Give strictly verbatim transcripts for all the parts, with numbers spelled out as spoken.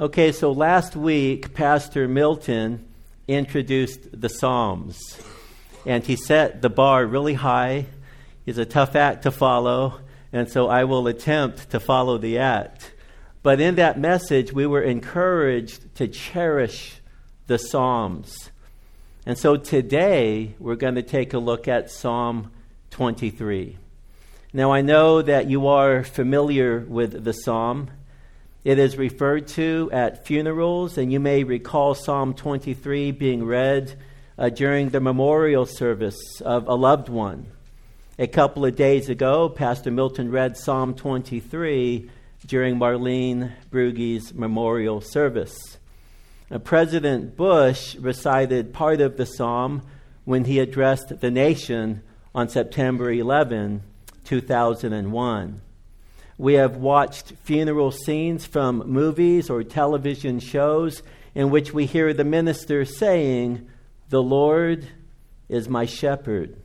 Okay, so last week, Pastor Milton introduced the Psalms, and he set the bar really high. It's a tough act to follow, and so I will attempt to follow the act. But in that message, we were encouraged to cherish the Psalms. And so today, we're going to take a look at Psalm twenty-three. Now, I know that you are familiar with the Psalm. It is referred to at funerals, and you may recall Psalm twenty-three being read uh, during the memorial service of a loved one. A couple of days ago, Pastor Milton read Psalm twenty-three during Marlene Brugie's memorial service. Uh, President Bush recited part of the psalm when he addressed the nation on September eleventh, two thousand one. We have watched funeral scenes from movies or television shows in which we hear the minister saying, "The Lord is my shepherd."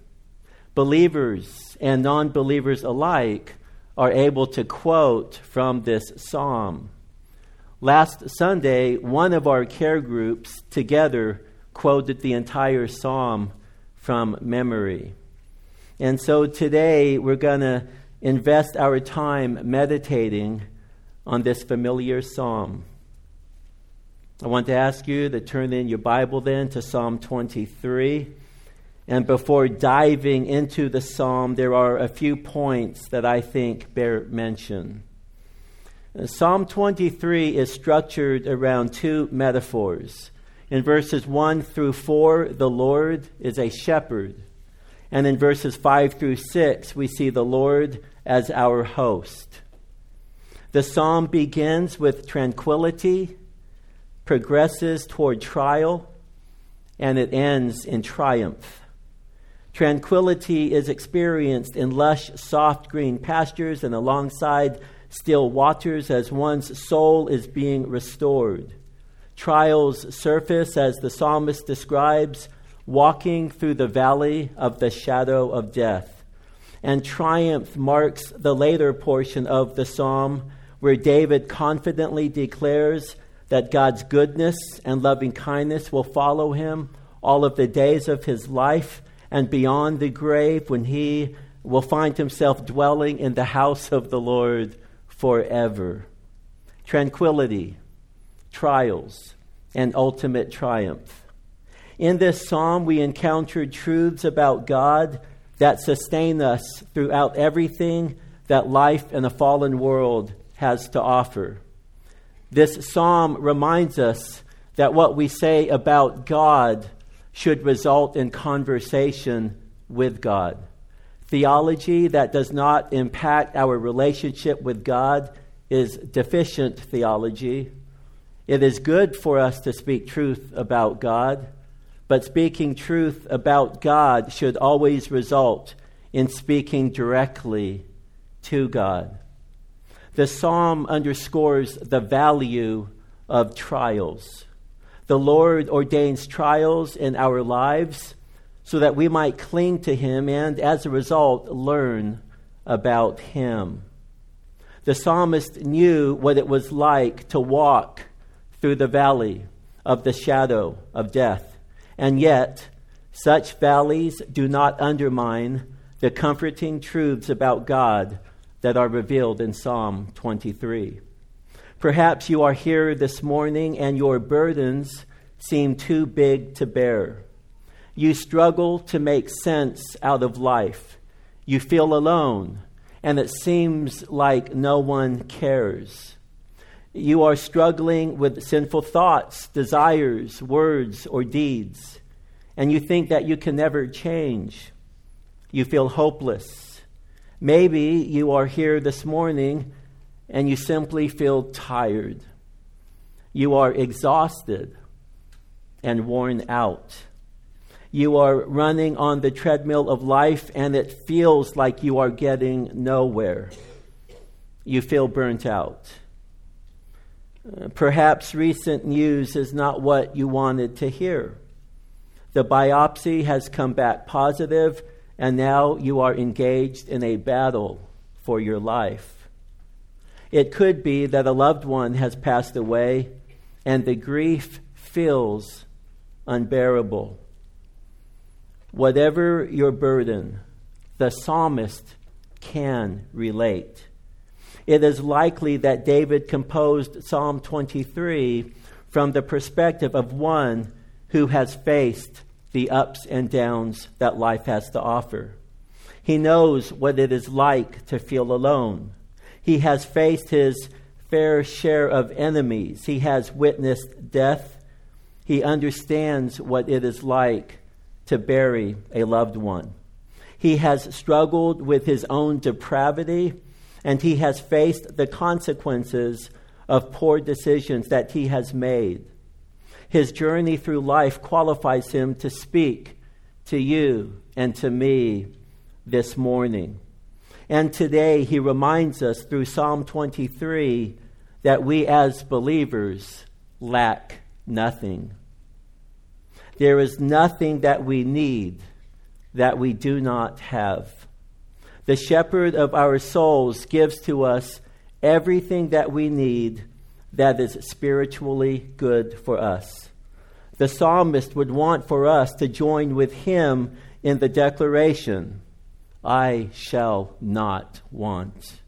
Believers and non-believers alike are able to quote from this psalm. Last Sunday, one of our care groups together quoted the entire psalm from memory. And so today we're going to invest our time meditating on this familiar psalm. I want to ask you to turn in your Bible then to Psalm twenty-three. And before diving into the psalm, there are a few points that I think bear mention. Psalm twenty-three is structured around two metaphors. In verses one through four, the Lord is a shepherd. And in verses five through six, we see the Lord as our host. The psalm begins with tranquility, progresses toward trial, and it ends in triumph. Tranquility is experienced in lush, soft green pastures and alongside still waters as one's soul is being restored. Trials surface, as the psalmist describes, walking through the valley of the shadow of death. And triumph marks the later portion of the psalm, where David confidently declares that God's goodness and loving kindness will follow him all of the days of his life and beyond the grave, when he will find himself dwelling in the house of the Lord forever. Tranquility, trials, and ultimate triumph. In this psalm, we encounter truths about God that sustain us throughout everything that life in a fallen world has to offer. This psalm reminds us that what we say about God should result in conversation with God. Theology that does not impact our relationship with God is deficient theology. It is good for us to speak truth about God, but speaking truth about God should always result in speaking directly to God. The psalm underscores the value of trials. The Lord ordains trials in our lives so that we might cling to him and, as a result, learn about him. The psalmist knew what it was like to walk through the valley of the shadow of death. And yet, such valleys do not undermine the comforting truths about God that are revealed in Psalm twenty-three. Perhaps you are here this morning and your burdens seem too big to bear. You struggle to make sense out of life. You feel alone, and it seems like no one cares. You are struggling with sinful thoughts, desires, words, or deeds, and you think that you can never change. You feel hopeless. Maybe you are here this morning and you simply feel tired. You are exhausted and worn out. You are running on the treadmill of life and it feels like you are getting nowhere. You feel burnt out. Perhaps recent news is not what you wanted to hear. The biopsy has come back positive, and now you are engaged in a battle for your life. It could be that a loved one has passed away, and the grief feels unbearable. Whatever your burden, the psalmist can relate. It is likely that David composed Psalm twenty-three from the perspective of one who has faced the ups and downs that life has to offer. He knows what it is like to feel alone. He has faced his fair share of enemies. He has witnessed death. He understands what it is like to bury a loved one. He has struggled with his own depravity, and he has faced the consequences of poor decisions that he has made. His journey through life qualifies him to speak to you and to me this morning. And today he reminds us through Psalm twenty-three that we as believers lack nothing. There is nothing that we need that we do not have. The shepherd of our souls gives to us everything that we need that is spiritually good for us. The psalmist would want for us to join with him in the declaration, "I shall not want."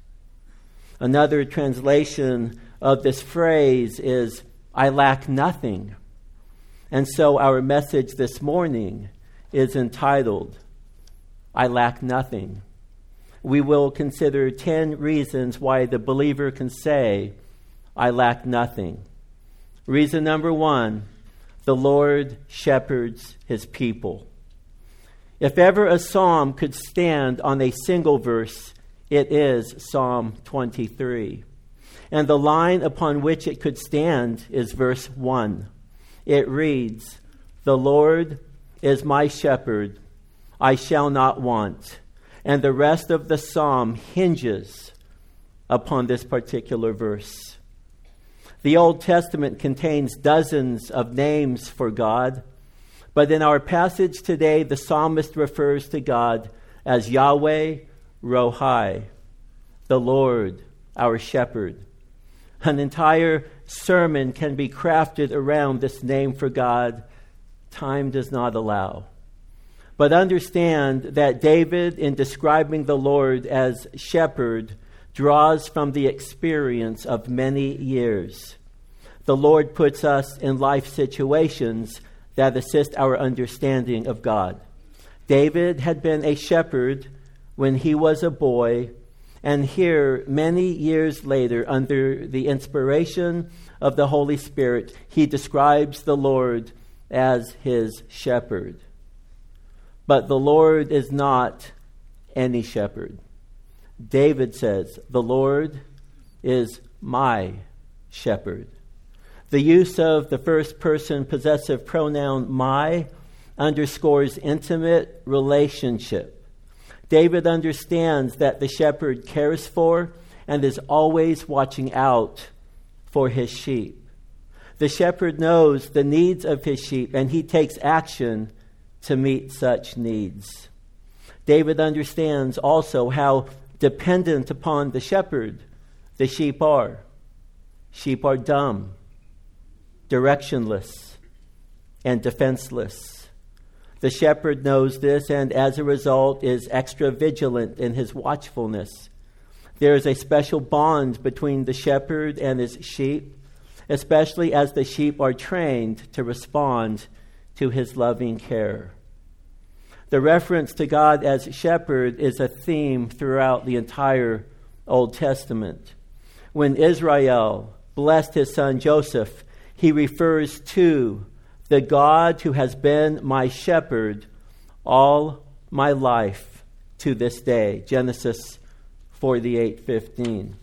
Another translation of this phrase is, "I lack nothing." And so our message this morning is entitled, "I Lack Nothing." We will consider ten reasons why the believer can say, "I lack nothing." Reason number one, the Lord shepherds his people. If ever a psalm could stand on a single verse, it is Psalm twenty-three. And the line upon which it could stand is verse one. It reads, "The Lord is my shepherd, I shall not want." And the rest of the psalm hinges upon this particular verse. The Old Testament contains dozens of names for God, but in our passage today, the psalmist refers to God as Yahweh Rohi, the Lord, our shepherd. An entire sermon can be crafted around this name for God. Time does not allow. But understand that David, in describing the Lord as shepherd, draws from the experience of many years. The Lord puts us in life situations that assist our understanding of God. David had been a shepherd when he was a boy, and here, many years later, under the inspiration of the Holy Spirit, he describes the Lord as his shepherd. But the Lord is not any shepherd. David says, "The Lord is my shepherd." The use of the first person possessive pronoun my underscores intimate relationship. David understands that the shepherd cares for and is always watching out for his sheep. The shepherd knows the needs of his sheep, and he takes action to meet such needs. David understands also how dependent upon the shepherd the sheep are. Sheep are dumb, directionless, and defenseless. The shepherd knows this, and as a result is extra vigilant in his watchfulness. There is a special bond between the shepherd and his sheep, especially as the sheep are trained to respond to his loving care. The reference to God as shepherd is a theme throughout the entire Old Testament. When Israel blessed his son Joseph, he refers to the God who has been my shepherd all my life to this day. Genesis forty-eight fifteen.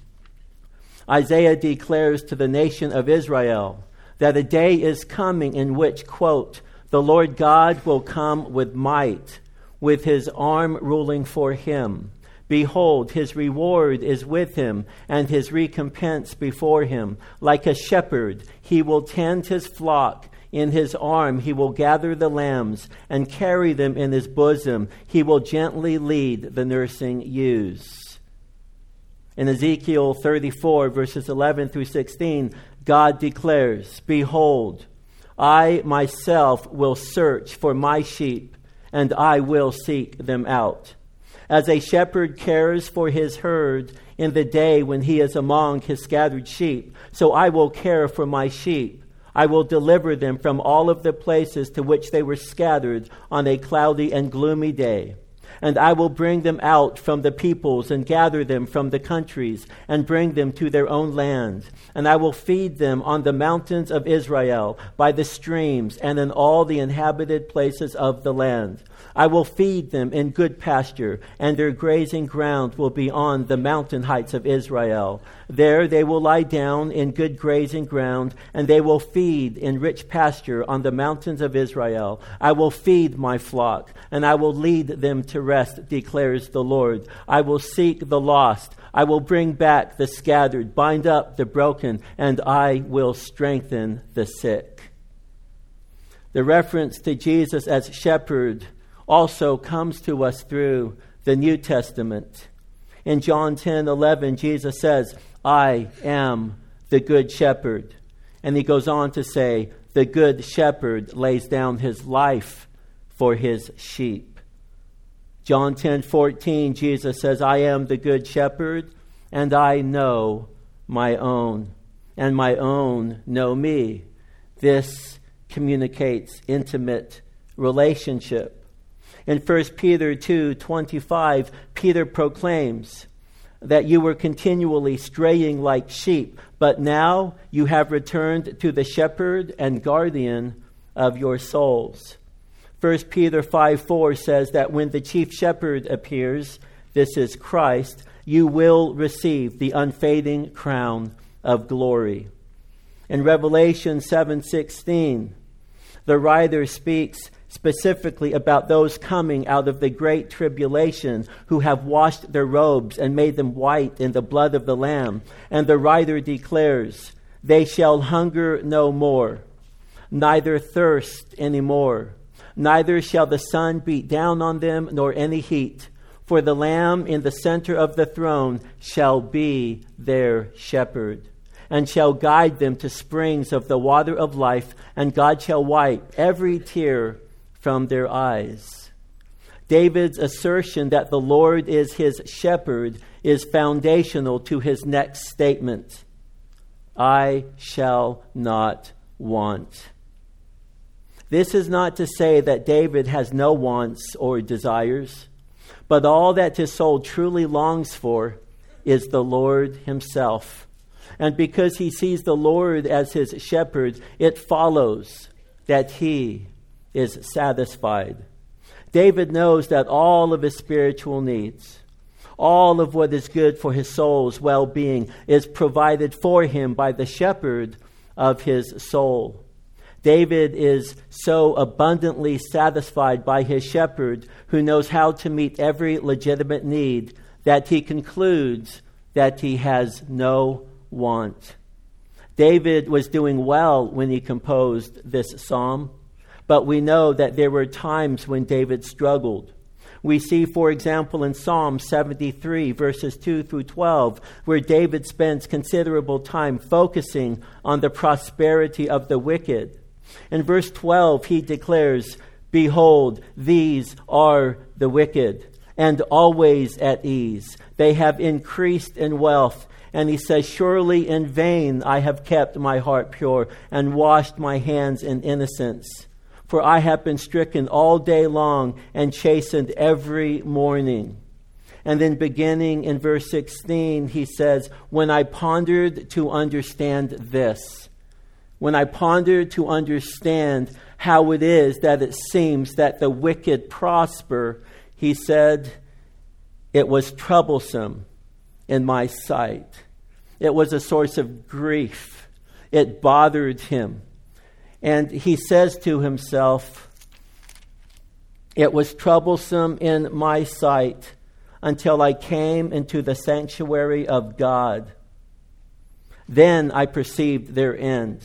Isaiah declares to the nation of Israel that a day is coming in which, quote, "The Lord God will come with might, with his arm ruling for him. Behold, his reward is with him, and his recompense before him. Like a shepherd, he will tend his flock. In his arm he will gather the lambs and carry them in his bosom. He will gently lead the nursing ewes." In Ezekiel thirty-four, verses eleven through sixteen, God declares, "Behold, I myself will search for my sheep, and I will seek them out." As a shepherd cares for his herd in the day when he is among his scattered sheep, so I will care for my sheep. I will deliver them from all of the places to which they were scattered on a cloudy and gloomy day. And I will bring them out from the peoples and gather them from the countries and bring them to their own land. And I will feed them on the mountains of Israel, by the streams, and in all the inhabited places of the land. I will feed them in good pasture, and their grazing ground will be on the mountain heights of Israel. There they will lie down in good grazing ground, and they will feed in rich pasture on the mountains of Israel. I will feed my flock, and I will lead them to rest, declares the Lord. I will seek the lost. I will bring back the scattered, bind up the broken, and I will strengthen the sick. The reference to Jesus as shepherd also comes to us through the New Testament. In John ten eleven, Jesus says, "I am the good shepherd." And he goes on to say, "The good shepherd lays down his life for his sheep." John ten fourteen, Jesus says, "I am the good shepherd, and I know my own, and my own know me." This communicates intimate relationship. In First Peter two twenty-five, Peter proclaims that you were continually straying like sheep, but now you have returned to the shepherd and guardian of your souls. First Peter five four says that when the chief shepherd appears, this is Christ, you will receive the unfading crown of glory. In Revelation seven sixteen, the writer speaks specifically about those coming out of the great tribulation who have washed their robes and made them white in the blood of the Lamb. And the writer declares, "They shall hunger no more, neither thirst any more, neither shall the sun beat down on them, nor any heat. For the Lamb in the center of the throne shall be their shepherd, and shall guide them to springs of the water of life, and God shall wipe every tear from their eyes." David's assertion that the Lord is his shepherd is foundational to his next statement: "I shall not want." This is not to say that David has no wants or desires, but all that his soul truly longs for is the Lord himself. And because he sees the Lord as his shepherd, it follows that he is satisfied. David knows that all of his spiritual needs, all of what is good for his soul's well-being, is provided for him by the shepherd of his soul. David is so abundantly satisfied by his shepherd, who knows how to meet every legitimate need, that he concludes that he has no want. David was doing well when he composed this psalm, but we know that there were times when David struggled. We see, for example, in Psalm seventy-three, verses two through twelve, where David spends considerable time focusing on the prosperity of the wicked. In verse twelve, he declares, "Behold, these are the wicked, and always at ease. They have increased in wealth." And he says, "Surely in vain I have kept my heart pure and washed my hands in innocence. For I have been stricken all day long and chastened every morning." And then beginning in verse sixteen, he says, "When I pondered to understand this, when I pondered to understand how it is that it seems that the wicked prosper," he said, "it was troublesome in my sight." It was a source of grief. It bothered him. And he says to himself, "It was troublesome in my sight until I came into the sanctuary of God. Then I perceived their end."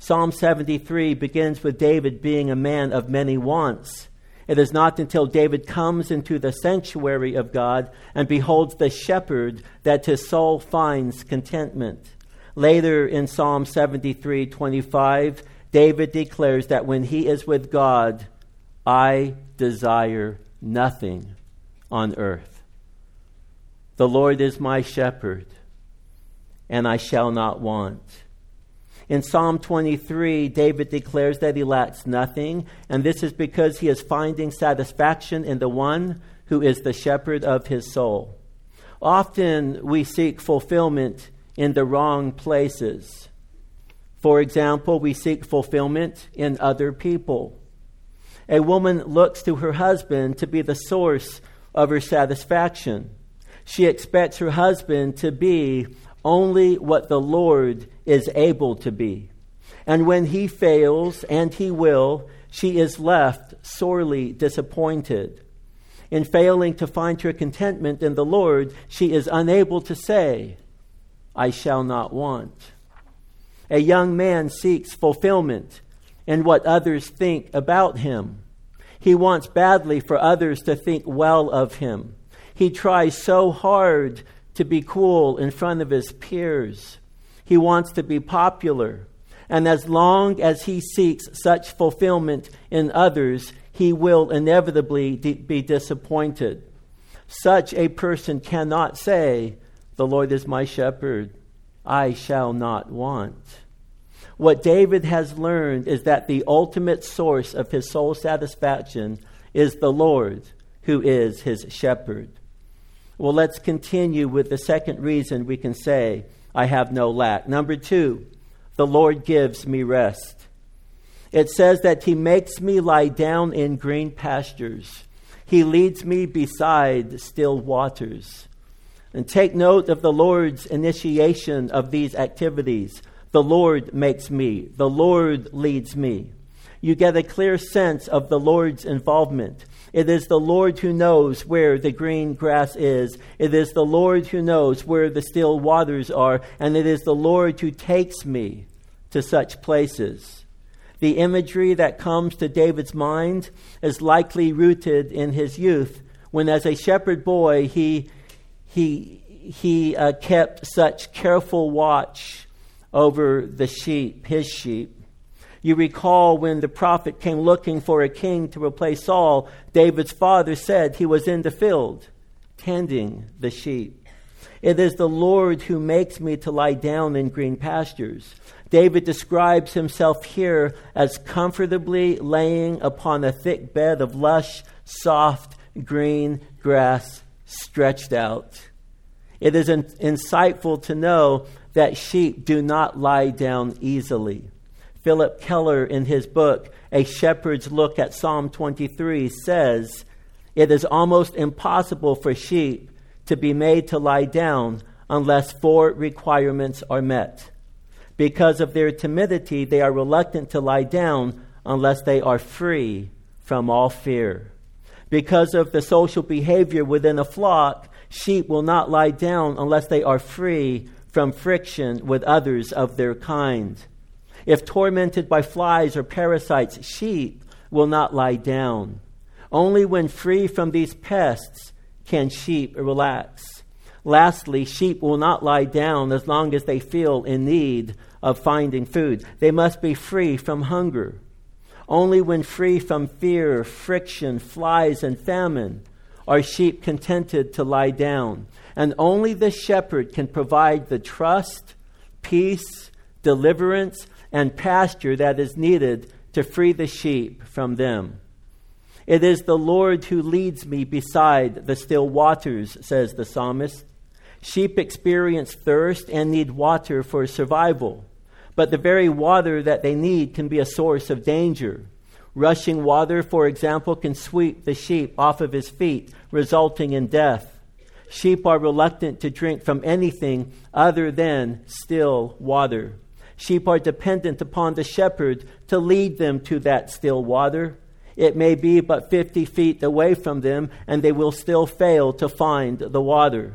Psalm seventy-three begins with David being a man of many wants. It is not until David comes into the sanctuary of God and beholds the shepherd that his soul finds contentment. Later in Psalm seventy-three twenty-five, David declares that when he is with God, I desire nothing on earth. The Lord is my shepherd, and I shall not want. In Psalm twenty-three, David declares that he lacks nothing, and this is because he is finding satisfaction in the one who is the shepherd of his soul. Often we seek fulfillment in the wrong places. For example, we seek fulfillment in other people. A woman looks to her husband to be the source of her satisfaction. She expects her husband to be only what the Lord is able to be. And when he fails, and he will, she is left sorely disappointed. In failing to find her contentment in the Lord, she is unable to say, I shall not want. A young man seeks fulfillment in what others think about him. He wants badly for others to think well of him. He tries so hard to be cool in front of his peers. He wants to be popular. And as long as he seeks such fulfillment in others, he will inevitably de- be disappointed. Such a person cannot say, the Lord is my shepherd, I shall not want. What David has learned is that the ultimate source of his soul satisfaction is the Lord, who is his shepherd. Well, let's continue with the second reason we can say, I have no lack. Number two, the Lord gives me rest. It says that he makes me lie down in green pastures. He leads me beside still waters. And take note of the Lord's initiation of these activities. The Lord makes me. The Lord leads me. You get a clear sense of the Lord's involvement. It is the Lord who knows where the green grass is. It is the Lord who knows where the still waters are. And it is the Lord who takes me to such places. The imagery that comes to David's mind is likely rooted in his youth, when as a shepherd boy, he he he uh, kept such careful watch over the sheep, his sheep. You recall when the prophet came looking for a king to replace Saul, David's father said he was in the field, tending the sheep. It is the Lord who makes me to lie down in green pastures. David describes himself here as comfortably laying upon a thick bed of lush, soft, green grass stretched out. It is in- insightful to know that sheep do not lie down easily. Philip Keller, in his book, A Shepherd's Look at Psalm twenty-three, says, it is almost impossible for sheep to be made to lie down unless four requirements are met. Because of their timidity, they are reluctant to lie down unless they are free from all fear. Because of the social behavior within a flock, sheep will not lie down unless they are free from friction with others of their kind. If tormented by flies or parasites, sheep will not lie down. Only when free from these pests can sheep relax. Lastly, sheep will not lie down as long as they feel in need of finding food. They must be free from hunger. Only when free from fear, friction, flies, and famine are sheep contented to lie down. And only the shepherd can provide the trust, peace, deliverance, and pasture that is needed to free the sheep from them. It is the Lord who leads me beside the still waters, says the psalmist. Sheep experience thirst and need water for survival, but the very water that they need can be a source of danger. Rushing water, for example, can sweep the sheep off of his feet, resulting in death. Sheep are reluctant to drink from anything other than still water. Sheep are dependent upon the shepherd to lead them to that still water. It may be but fifty feet away from them, and they will still fail to find the water.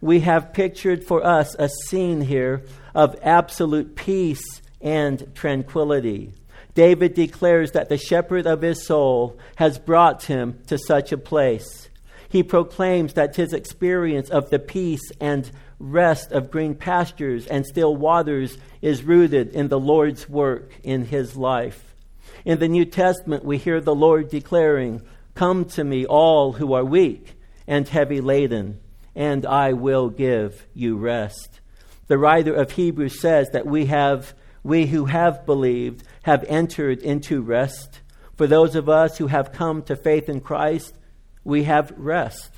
We have pictured for us a scene here of absolute peace and tranquility. David declares that the shepherd of his soul has brought him to such a place. He proclaims that his experience of the peace and rest of green pastures and still waters is rooted in the Lord's work in his life. In the New Testament, we hear the Lord declaring, "Come to me, all who are weak and heavy laden, and I will give you rest." The writer of Hebrews says that we have, we who have believed have entered into rest. For those of us who have come to faith in Christ, we have rest.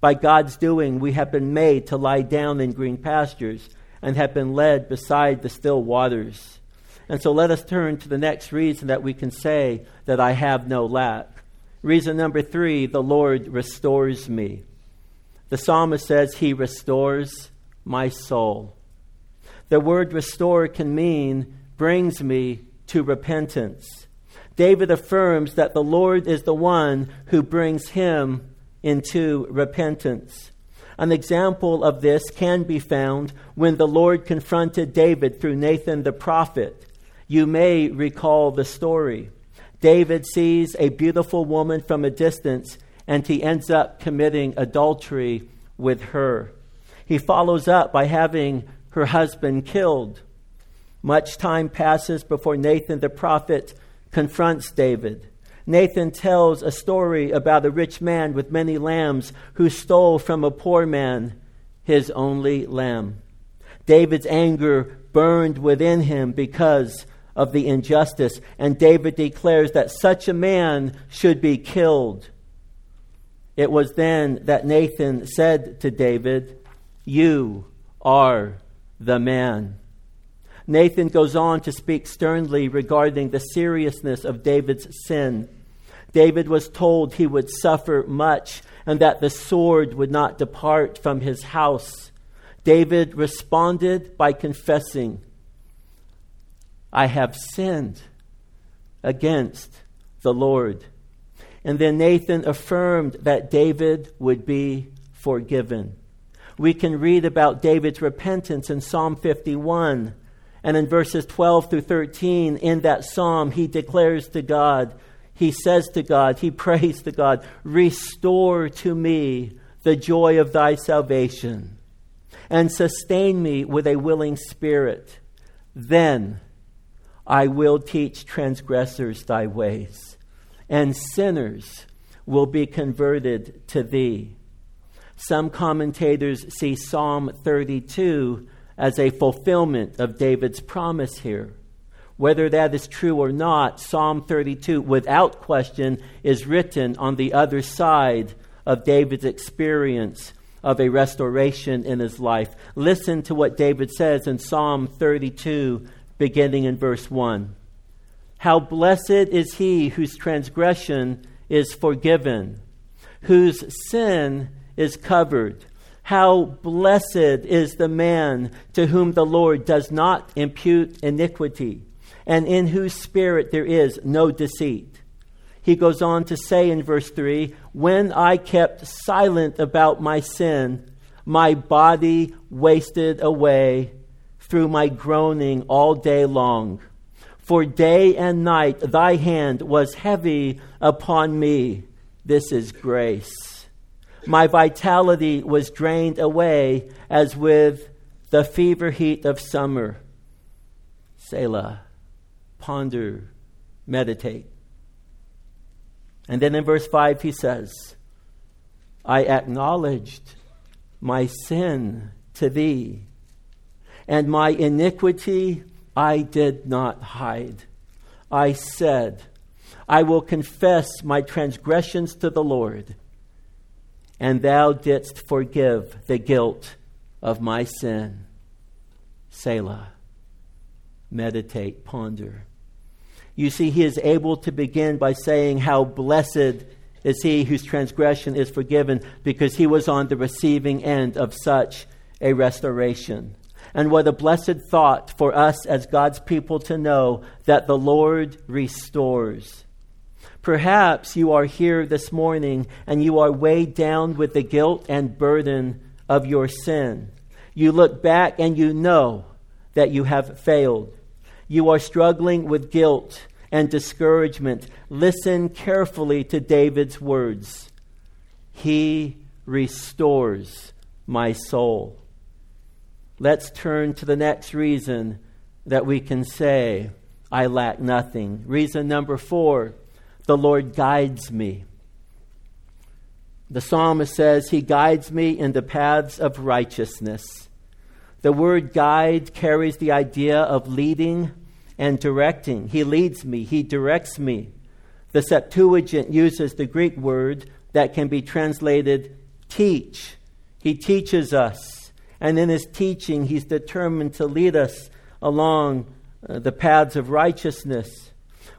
By God's doing, we have been made to lie down in green pastures and have been led beside the still waters. And so let us turn to the next reason that we can say that I have no lack. Reason number three, the Lord restores me. The psalmist says he restores my soul. The word restore can mean brings me to repentance. David affirms that the Lord is the one who brings him into repentance. An example of this can be found when the Lord confronted David through Nathan the prophet. You may recall the story. David sees a beautiful woman from a distance, and he ends up committing adultery with her. He follows up by having her husband killed. Much time passes before Nathan the prophet confronts David. Nathan tells a story about a rich man with many lambs who stole from a poor man his only lamb. David's anger burned within him because of the injustice, and David declares that such a man should be killed. It was then that Nathan said to David, "You are the man." Nathan goes on to speak sternly regarding the seriousness of David's sin. David was told he would suffer much and that the sword would not depart from his house. David responded by confessing, "I have sinned against the Lord." And then Nathan affirmed that David would be forgiven. We can read about David's repentance in Psalm fifty-one. And in verses twelve through thirteen, in that psalm, he declares to God, he says to God, he prays to God, "Restore to me the joy of thy salvation and sustain me with a willing spirit. Then I will teach transgressors thy ways, and sinners will be converted to thee." Some commentators see Psalm thirty-two as a fulfillment of David's promise here. Whether that is true or not, Psalm thirty-two, without question, is written on the other side of David's experience of a restoration in his life. Listen to what David says in Psalm thirty-two, beginning in verse one. "How blessed is he whose transgression is forgiven, whose sin is covered. How blessed is the man to whom the Lord does not impute iniquity, and in whose spirit there is no deceit." He goes on to say in verse three, "When I kept silent about my sin, my body wasted away through my groaning all day long. For day and night thy hand was heavy upon me." This is grace. "My vitality was drained away as with the fever heat of summer." Selah, ponder, meditate. And then in verse five, he says, "I acknowledged my sin to thee, and my iniquity I did not hide. I said, I will confess my transgressions to the Lord, and thou didst forgive the guilt of my sin." Selah. Meditate, ponder. You see, he is able to begin by saying how blessed is he whose transgression is forgiven, because he was on the receiving end of such a restoration. And what a blessed thought for us as God's people to know that the Lord restores. Perhaps you are here this morning and you are weighed down with the guilt and burden of your sin. You look back and you know that you have failed. You are struggling with guilt and discouragement. Listen carefully to David's words. "He restores my soul." Let's turn to the next reason that we can say, I lack nothing. Reason number four, the Lord guides me. The psalmist says, he guides me in the paths of righteousness. The word guide carries the idea of leading and directing. He leads me. He directs me. The Septuagint uses the Greek word that can be translated teach. He teaches us. And in his teaching, he's determined to lead us along uh, the paths of righteousness.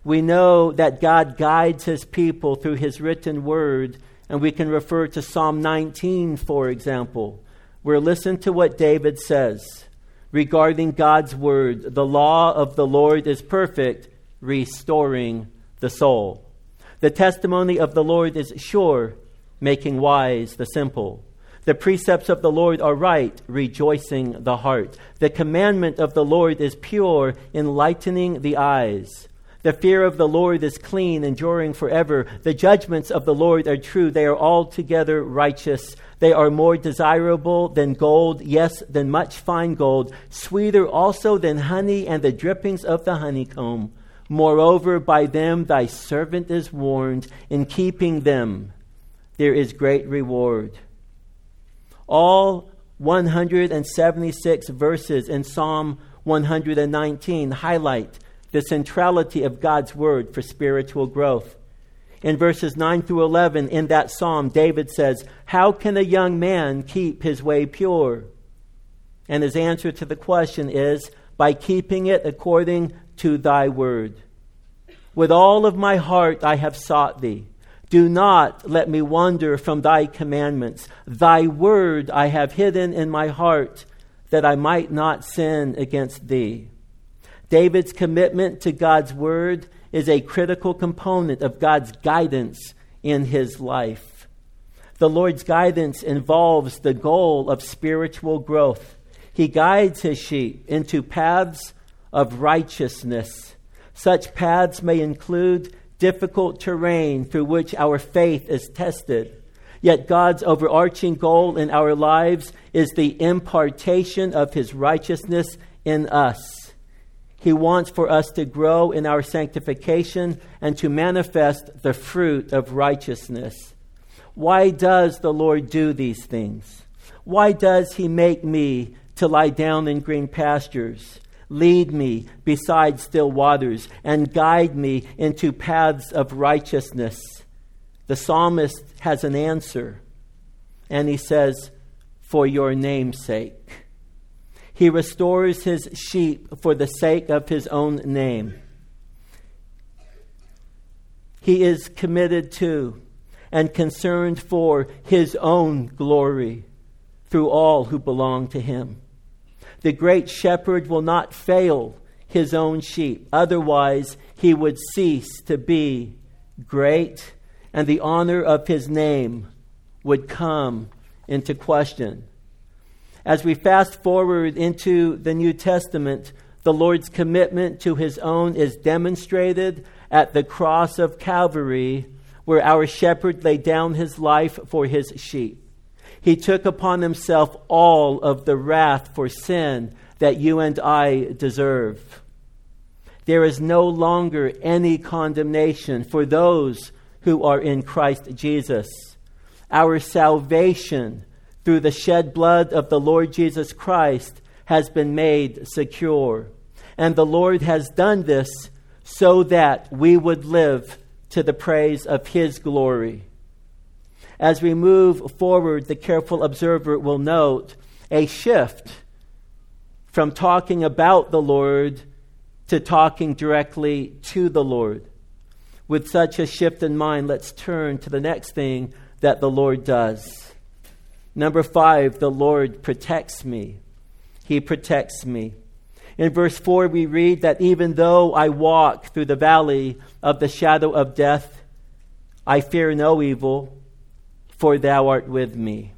We know that God guides his people through his written word. And we can refer to Psalm nineteen, for example, where listen to what David says regarding God's word. The law of the Lord is perfect, restoring the soul. The testimony of the Lord is sure, making wise the simple. The precepts of the Lord are right, rejoicing the heart. The commandment of the Lord is pure, enlightening the eyes. The fear of the Lord is clean, enduring forever. The judgments of the Lord are true. They are altogether righteous. They are more desirable than gold, yes, than much fine gold, sweeter also than honey and the drippings of the honeycomb. Moreover, by them thy servant is warned. In keeping them, there is great reward. All one hundred seventy-six verses in Psalm one hundred nineteen highlight the centrality of God's word for spiritual growth. In verses nine through eleven in that psalm, David says, how can a young man keep his way pure? And his answer to the question is, by keeping it according to thy word. With all of my heart I have sought thee. Do not let me wander from thy commandments. Thy word I have hidden in my heart, that I might not sin against thee. David's commitment to God's word is a critical component of God's guidance in his life. The Lord's guidance involves the goal of spiritual growth. He guides his sheep into paths of righteousness. Such paths may include difficult terrain through which our faith is tested. Yet God's overarching goal in our lives is the impartation of his righteousness in us. He wants for us to grow in our sanctification and to manifest the fruit of righteousness. Why does the Lord do these things? Why does he make me to lie down in green pastures, lead me beside still waters, and guide me into paths of righteousness? The psalmist has an answer, and he says, for your name's sake. He restores his sheep for the sake of his own name. He is committed to and concerned for his own glory through all who belong to him. The great shepherd will not fail his own sheep. Otherwise, he would cease to be great, and the honor of his name would come into question. As we fast forward into the New Testament, the Lord's commitment to his own is demonstrated at the cross of Calvary, where our shepherd laid down his life for his sheep. He took upon himself all of the wrath for sin that you and I deserve. There is no longer any condemnation for those who are in Christ Jesus. Our salvation through the shed blood of the Lord Jesus Christ has been made secure. And the Lord has done this so that we would live to the praise of his glory. As we move forward, the careful observer will note a shift from talking about the Lord to talking directly to the Lord. With such a shift in mind, let's turn to the next thing that the Lord does. Number five, the Lord protects me. He protects me. In verse four, we read that even though I walk through the valley of the shadow of death, I fear no evil, for thou art with me.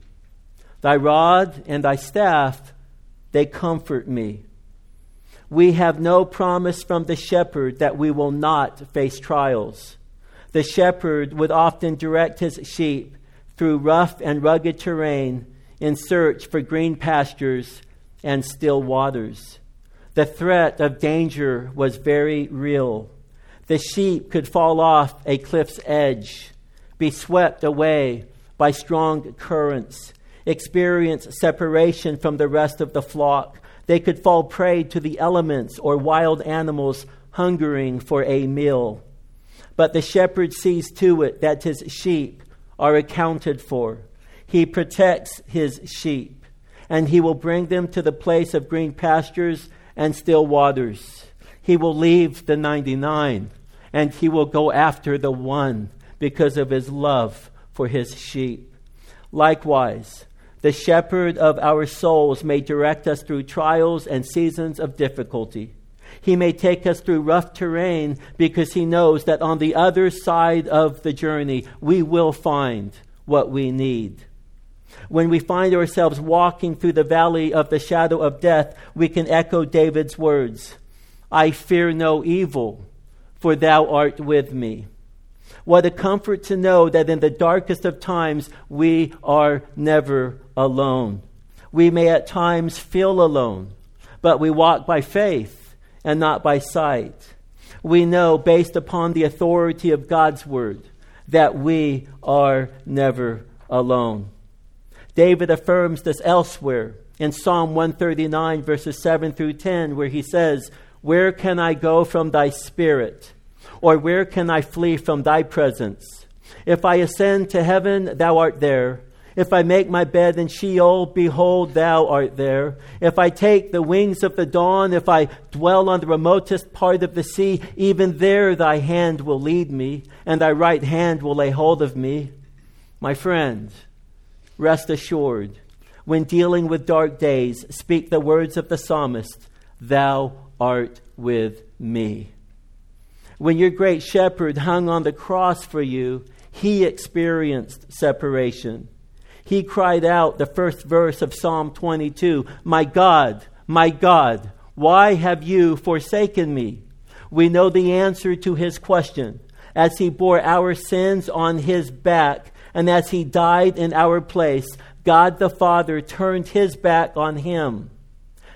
Thy rod and thy staff, they comfort me. We have no promise from the shepherd that we will not face trials. The shepherd would often direct his sheep through rough and rugged terrain in search for green pastures and still waters. The threat of danger was very real. The sheep could fall off a cliff's edge, be swept away by strong currents, experience separation from the rest of the flock. They could fall prey to the elements or wild animals hungering for a meal. But the shepherd sees to it that his sheep are accounted for. He protects his sheep, and he will bring them to the place of green pastures and still waters. He will leave the ninety-nine, and he will go after the one because of his love for his sheep. Likewise, the shepherd of our souls may direct us through trials and seasons of difficulty. He may take us through rough terrain because he knows that on the other side of the journey, we will find what we need. When we find ourselves walking through the valley of the shadow of death, we can echo David's words, "I fear no evil, for thou art with me." What a comfort to know that in the darkest of times, we are never alone. We may at times feel alone, but we walk by faith and not by sight. We know, based upon the authority of God's word, that we are never alone. David affirms this elsewhere in Psalm one thirty-nine, verses seven through ten, where he says, "Where can I go from thy spirit? Or where can I flee from thy presence? If I ascend to heaven, thou art there. If I make my bed in Sheol, behold, thou art there. If I take the wings of the dawn, if I dwell on the remotest part of the sea, even there thy hand will lead me, and thy right hand will lay hold of me." My friend, rest assured, when dealing with dark days, speak the words of the psalmist, "Thou art with me." When your great shepherd hung on the cross for you, he experienced separation. He cried out the first verse of Psalm twenty-two, "My God, my God, why have you forsaken me?" We know the answer to his question. As he bore our sins on his back, and as he died in our place, God the Father turned his back on him.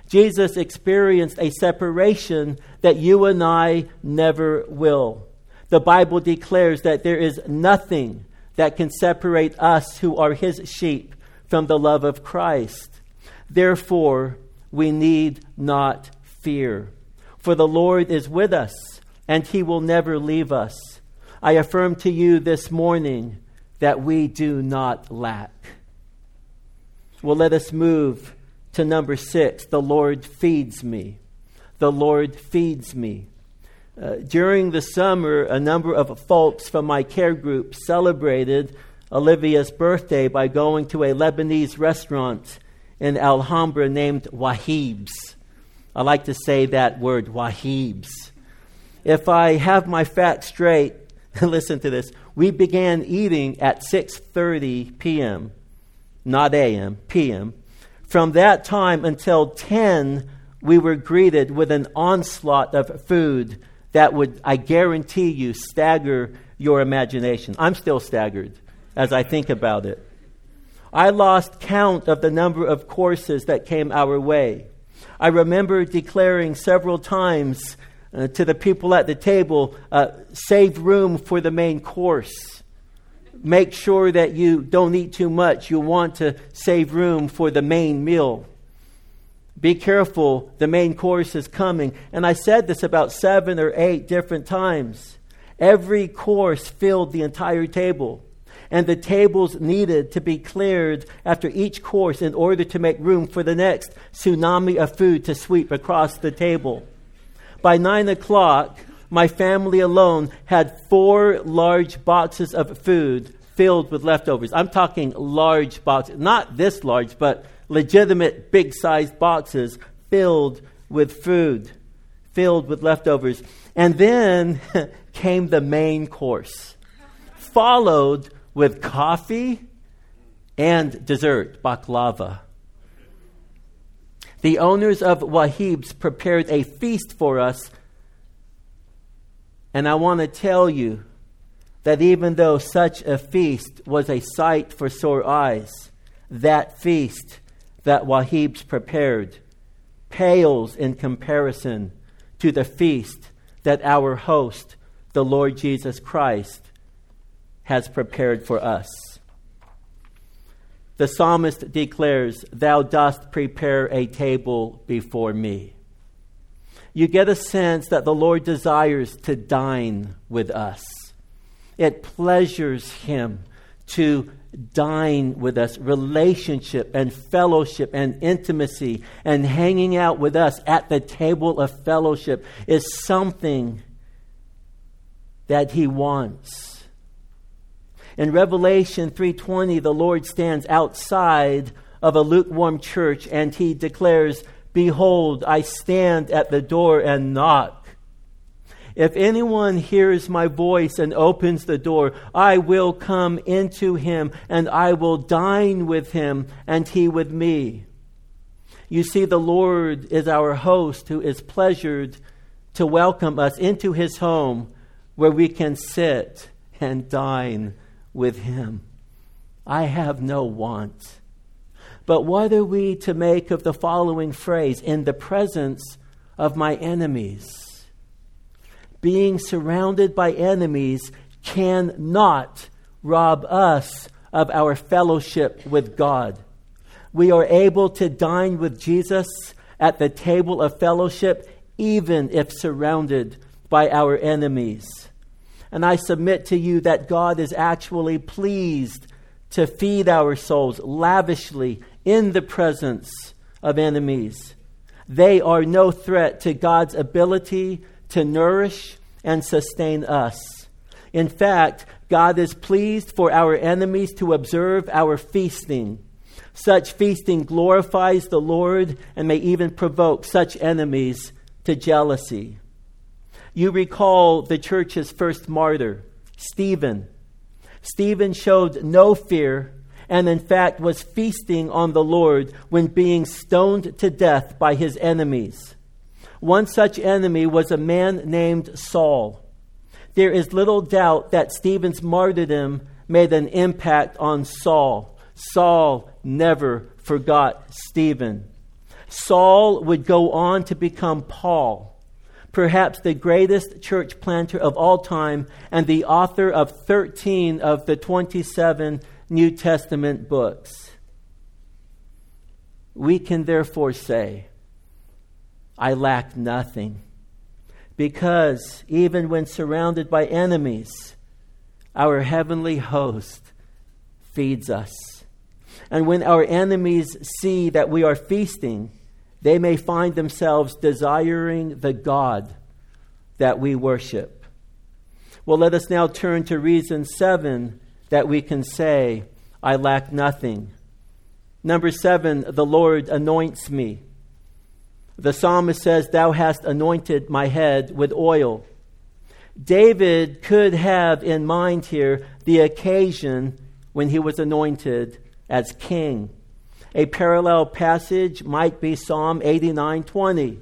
Jesus experienced a separation that you and I never will. The Bible declares that there is nothing that can separate us who are his sheep from the love of Christ. Therefore, we need not fear, for the Lord is with us, and he will never leave us. I affirm to you this morning that we do not lack. Well, let us move to number six, the Lord feeds me. The Lord feeds me. Uh, during the summer, a number of folks from my care group celebrated Olivia's birthday by going to a Lebanese restaurant in Alhambra named Wahib's. I like to say that word, Wahib's. If I have my facts straight, listen to this, we began eating at six thirty p.m., not a m, p m, From that time until ten, we were greeted with an onslaught of food that would, I guarantee you, stagger your imagination. I'm still staggered as I think about it. I lost count of the number of courses that came our way. I remember declaring several times uh, to the people at the table, uh, save room for the main course. Make sure that you don't eat too much. You want to save room for the main meal. Be careful. The main course is coming. And I said this about seven or eight different times. Every course filled the entire table. And the tables needed to be cleared after each course in order to make room for the next tsunami of food to sweep across the table. By nine o'clock... my family alone had four large boxes of food filled with leftovers. I'm talking large boxes, not this large, but legitimate big-sized boxes filled with food, filled with leftovers. And then came the main course, followed with coffee and dessert, baklava. The owners of Wahib's prepared a feast for us. And I want to tell you that even though such a feast was a sight for sore eyes, that feast that Wahib's prepared pales in comparison to the feast that our host, the Lord Jesus Christ, has prepared for us. The psalmist declares, "Thou dost prepare a table before me." You get a sense that the Lord desires to dine with us. It pleasures him to dine with us, relationship and fellowship and intimacy and hanging out with us at the table of fellowship is something that he wants. In Revelation three twenty, the Lord stands outside of a lukewarm church and he declares, "Behold, I stand at the door and knock. If anyone hears my voice and opens the door, I will come into him and I will dine with him and he with me." You see, the Lord is our host who is pleasured to welcome us into his home where we can sit and dine with him. I have no want. But what are we to make of the following phrase, "in the presence of my enemies"? Being surrounded by enemies cannot rob us of our fellowship with God. We are able to dine with Jesus at the table of fellowship, even if surrounded by our enemies. And I submit to you that God is actually pleased to feed our souls lavishly in the presence of enemies. They are no threat to God's ability to nourish and sustain us. In fact, God is pleased for our enemies to observe our feasting. Such feasting glorifies the Lord and may even provoke such enemies to jealousy. You recall the church's first martyr, Stephen. Stephen showed no fear and in fact was feasting on the Lord when being stoned to death by his enemies. One such enemy was a man named Saul. There is little doubt that Stephen's martyrdom made an impact on Saul. Saul never forgot Stephen. Saul would go on to become Paul, perhaps the greatest church planter of all time and the author of thirteen of the twenty-seven New Testament books. We can therefore say, "I lack nothing," because even when surrounded by enemies, our heavenly host feeds us. And when our enemies see that we are feasting, they may find themselves desiring the God that we worship. Well, let us now turn to reason seven that we can say, "I lack nothing." Number seven, the Lord anoints me. The psalmist says, "Thou hast anointed my head with oil." David could have in mind here the occasion when he was anointed as king. A parallel passage might be Psalm eighty-nine twenty.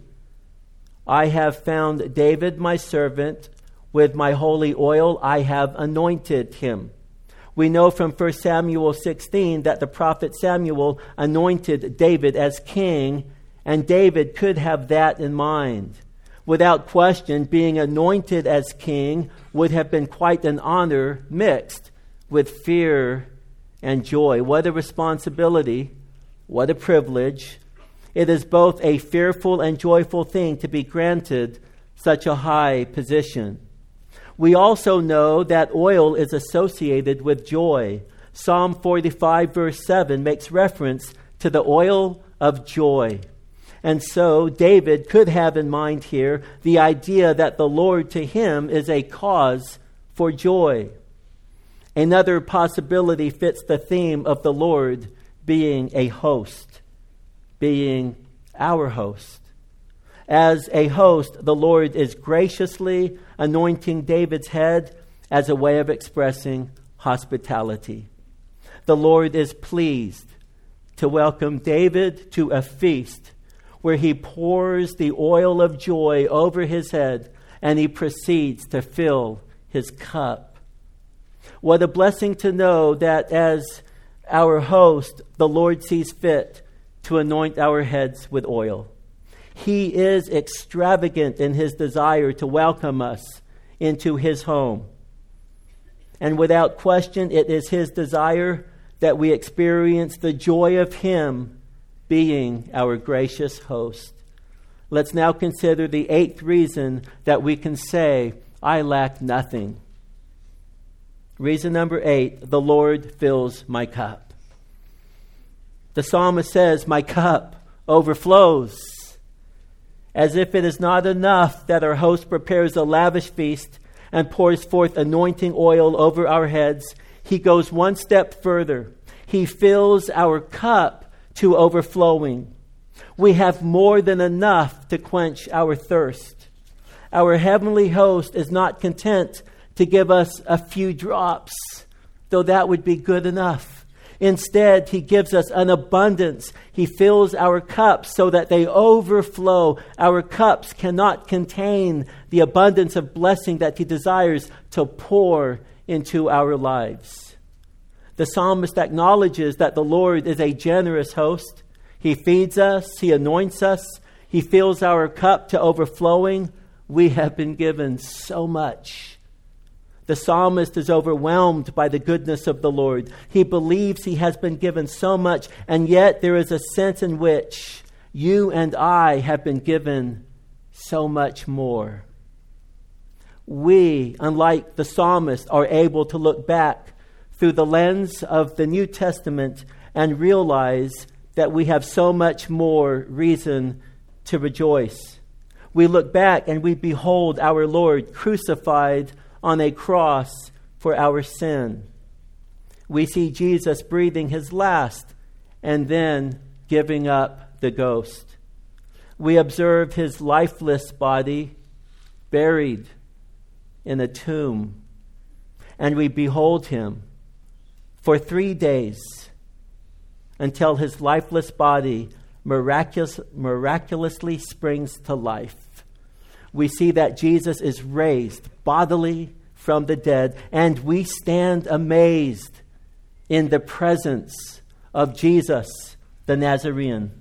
"I have found David, my servant, with my holy oil. I have anointed him." We know from First Samuel sixteen that the prophet Samuel anointed David as king. And David could have that in mind. Without question, being anointed as king would have been quite an honor mixed with fear and joy. What a responsibility. What a privilege. It is both a fearful and joyful thing to be granted such a high position. We also know that oil is associated with joy. Psalm forty-five verse seven makes reference to the oil of joy. And so David could have in mind here the idea that the Lord to him is a cause for joy. Another possibility fits the theme of the Lord being a host, being our host. As a host, the Lord is graciously anointing David's head as a way of expressing hospitality. The Lord is pleased to welcome David to a feast where he pours the oil of joy over his head and he proceeds to fill his cup. What a blessing to know that as our host, the Lord sees fit to anoint our heads with oil. He is extravagant in his desire to welcome us into his home. And without question, it is his desire that we experience the joy of him being our gracious host. Let's now consider the eighth reason that we can say, I lack nothing. Reason number eight, the Lord fills my cup. The psalmist says, my cup overflows. As if it is not enough that our host prepares a lavish feast and pours forth anointing oil over our heads, he goes one step further. He fills our cup to overflowing. We have more than enough to quench our thirst. Our heavenly host is not content to give us a few drops, though that would be good enough. Instead, he gives us an abundance. He fills our cups so that they overflow. Our cups cannot contain the abundance of blessing that he desires to pour into our lives. The psalmist acknowledges that the Lord is a generous host. He feeds us. He anoints us. He fills our cup to overflowing. We have been given so much. The psalmist is overwhelmed by the goodness of the Lord. He believes he has been given so much, and yet there is a sense in which you and I have been given so much more. We, unlike the psalmist, are able to look back through the lens of the New Testament and realize that we have so much more reason to rejoice. We look back and we behold our Lord crucified on a cross for our sin. We see Jesus breathing his last and then giving up the ghost. We observe his lifeless body buried in a tomb, and we behold him for three days until his lifeless body miraculous, miraculously springs to life. We see that Jesus is raised bodily from the dead, and we stand amazed in the presence of Jesus, the Nazarene.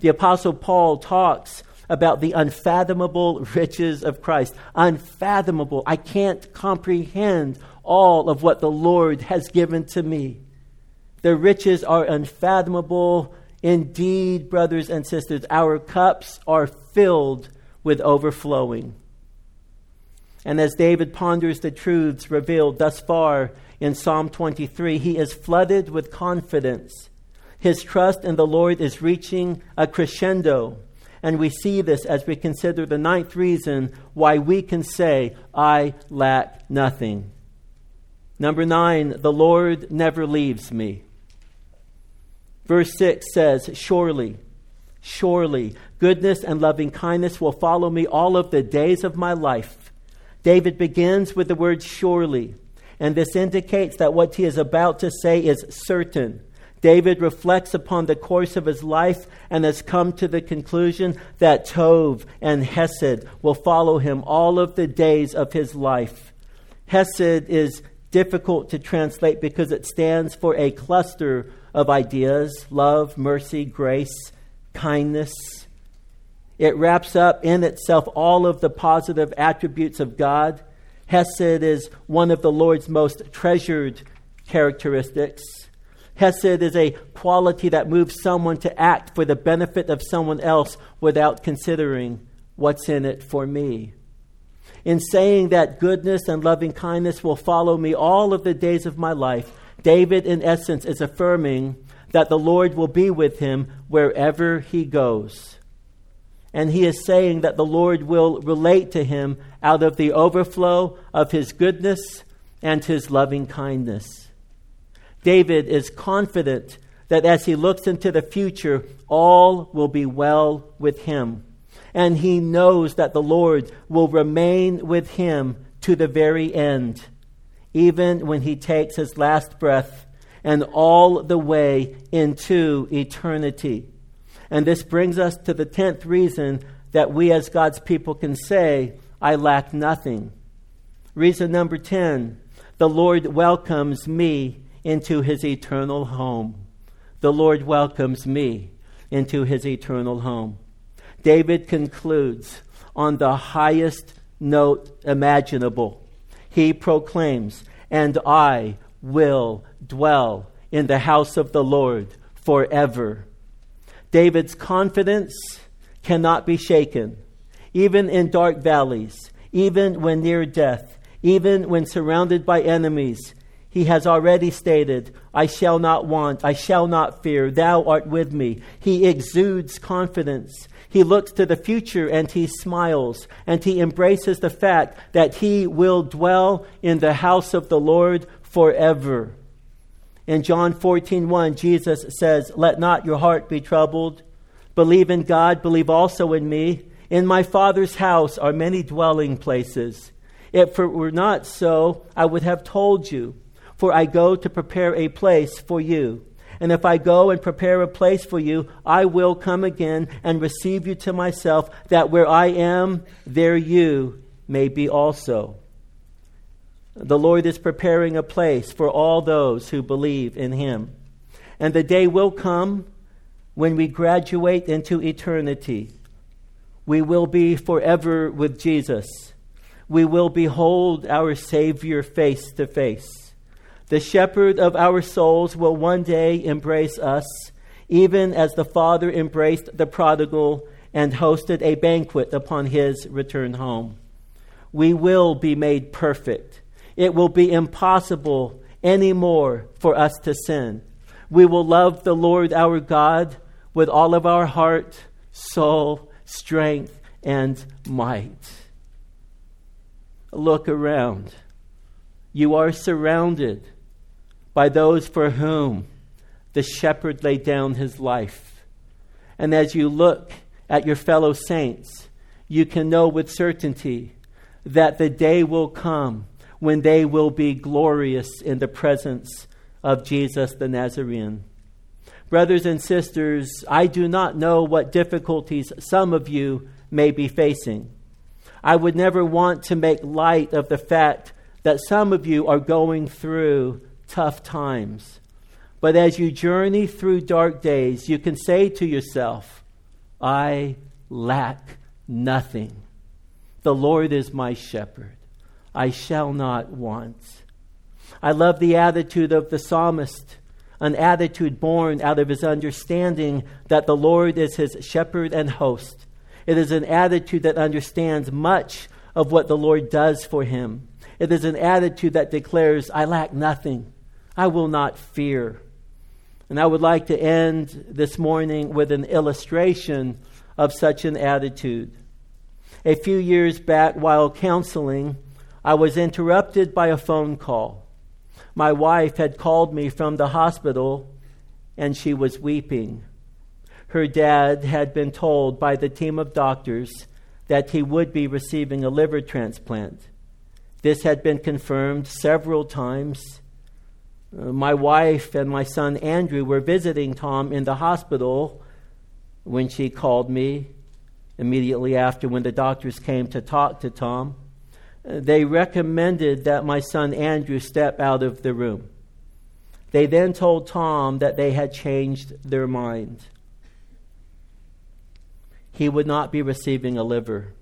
The Apostle Paul talks about the unfathomable riches of Christ. Unfathomable. I can't comprehend all of what the Lord has given to me. The riches are unfathomable. Indeed, brothers and sisters, our cups are filled with overflowing. And as David ponders the truths revealed thus far in Psalm twenty-three, he is flooded with confidence. His trust in the Lord is reaching a crescendo. And we see this as we consider the ninth reason why we can say, I lack nothing. Number nine, the Lord never leaves me. Verse six says, surely, surely, goodness and loving kindness will follow me all of the days of my life. David begins with the word surely, and this indicates that what he is about to say is certain. David reflects upon the course of his life and has come to the conclusion that Tov and Hesed will follow him all of the days of his life. Hesed is difficult to translate because it stands for a cluster of ideas: love, mercy, grace, kindness. It wraps up in itself all of the positive attributes of God. Hesed is one of the Lord's most treasured characteristics. Hesed is a quality that moves someone to act for the benefit of someone else without considering what's in it for me. In saying that goodness and loving kindness will follow me all of the days of my life, David, in essence, is affirming that the Lord will be with him wherever he goes. And he is saying that the Lord will relate to him out of the overflow of his goodness and his loving kindness. David is confident that as he looks into the future, all will be well with him. And he knows that the Lord will remain with him to the very end, even when he takes his last breath, and all the way into eternity. And this brings us to the tenth reason that we as God's people can say, I lack nothing. Reason number ten, the Lord welcomes me into his eternal home. The Lord welcomes me into his eternal home. David concludes on the highest note imaginable. He proclaims, "And I will dwell in the house of the Lord forever." David's confidence cannot be shaken, even in dark valleys, even when near death, even when surrounded by enemies. He has already stated, "I shall not want, I shall not fear, thou art with me." He exudes confidence. He looks to the future and he smiles, and he embraces the fact that he will dwell in the house of the Lord forever. In John fourteen one, Jesus says, "Let not your heart be troubled. Believe in God, believe also in me. In my Father's house are many dwelling places. If it were not so, I would have told you. For I go to prepare a place for you. And if I go and prepare a place for you, I will come again and receive you to myself, that where I am, there you may be also." The Lord is preparing a place for all those who believe in him. And the day will come when we graduate into eternity. We will be forever with Jesus. We will behold our Savior face to face. The shepherd of our souls will one day embrace us, even as the Father embraced the prodigal and hosted a banquet upon his return home. We will be made perfect. It will be impossible anymore for us to sin. We will love the Lord our God with all of our heart, soul, strength, and might. Look around. You are surrounded by those for whom the shepherd laid down his life. And as you look at your fellow saints, you can know with certainty that the day will come when they will be glorious in the presence of Jesus the Nazarene. Brothers and sisters, I do not know what difficulties some of you may be facing. I would never want to make light of the fact that some of you are going through tough times. But as you journey through dark days, you can say to yourself, "I lack nothing. The Lord is my shepherd. I shall not want." I love the attitude of the psalmist, an attitude born out of his understanding that the Lord is his shepherd and host. It is an attitude that understands much of what the Lord does for him. It is an attitude that declares, "I lack nothing. I will not fear." And I would like to end this morning with an illustration of such an attitude. A few years back, while counseling, I was interrupted by a phone call. My wife had called me from the hospital, and she was weeping. Her dad had been told by the team of doctors that he would be receiving a liver transplant. This had been confirmed several times. My wife and my son Andrew were visiting Tom in the hospital when she called me immediately after, when the doctors came to talk to Tom. They recommended that my son Andrew step out of the room. They then told Tom that they had changed their mind. He would not be receiving a liver.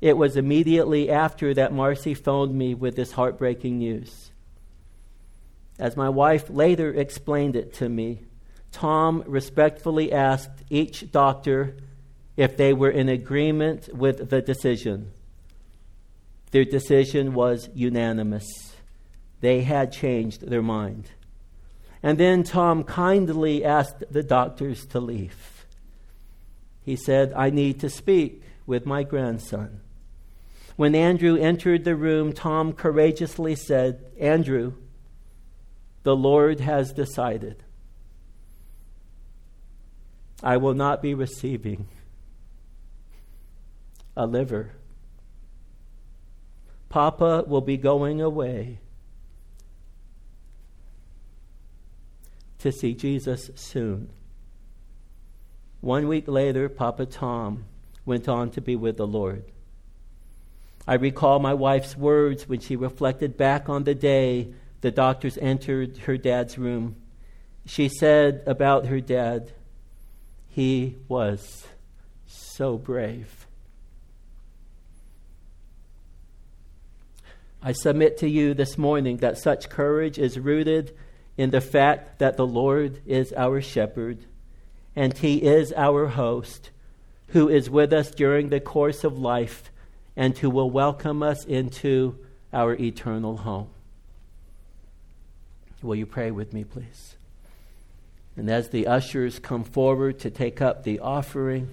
It was immediately after that Marcy phoned me with this heartbreaking news. As my wife later explained it to me, Tom respectfully asked each doctor if they were in agreement with the decision. Their decision was unanimous. They had changed their mind. And then Tom kindly asked the doctors to leave. He said, "I need to speak with my grandson." When Andrew entered the room, Tom courageously said, "Andrew, the Lord has decided. I will not be receiving a liver. Papa will be going away to see Jesus soon." One week later, Papa Tom went on to be with the Lord. I recall my wife's words when she reflected back on the day the doctors entered her dad's room. she said about her dad, he was so brave. I submit to you this morning that such courage is rooted in the fact that the Lord is our shepherd and he is our host who is with us during the course of life and who will welcome us into our eternal home. Will you pray with me, please? And as the ushers come forward to take up the offering,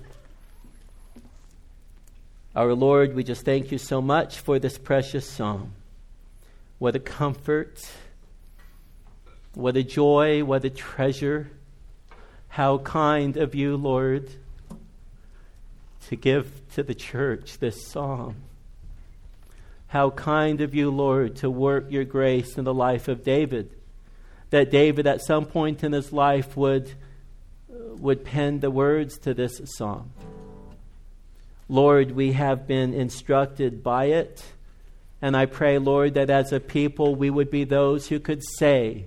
our Lord, we just thank you so much for this precious psalm. What a comfort, what a joy, what a treasure. How kind of you, Lord, to give to the church this psalm. How kind of you, Lord, to work your grace in the life of David, that David at some point in his life would, would pen the words to this psalm. Lord, we have been instructed by it, and I pray, Lord, that as a people we would be those who could say,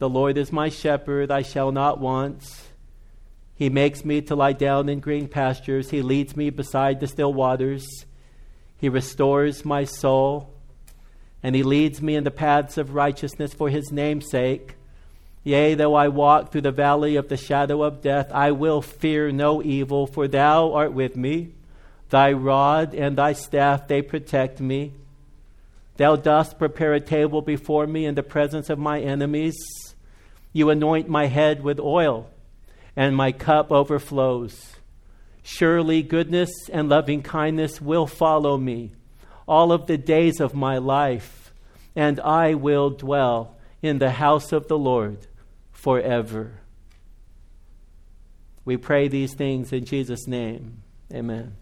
the Lord is my shepherd, I shall not want. He makes me to lie down in green pastures. He leads me beside the still waters. He restores my soul, and he leads me in the paths of righteousness for his name's sake. Yea, though I walk through the valley of the shadow of death, I will fear no evil, for thou art with me. Thy rod and thy staff, they protect me. Thou dost prepare a table before me in the presence of my enemies. You anoint my head with oil, and my cup overflows. Surely goodness and loving kindness will follow me all of the days of my life, and I will dwell in the house of the Lord forever. We pray these things in Jesus' name. Amen.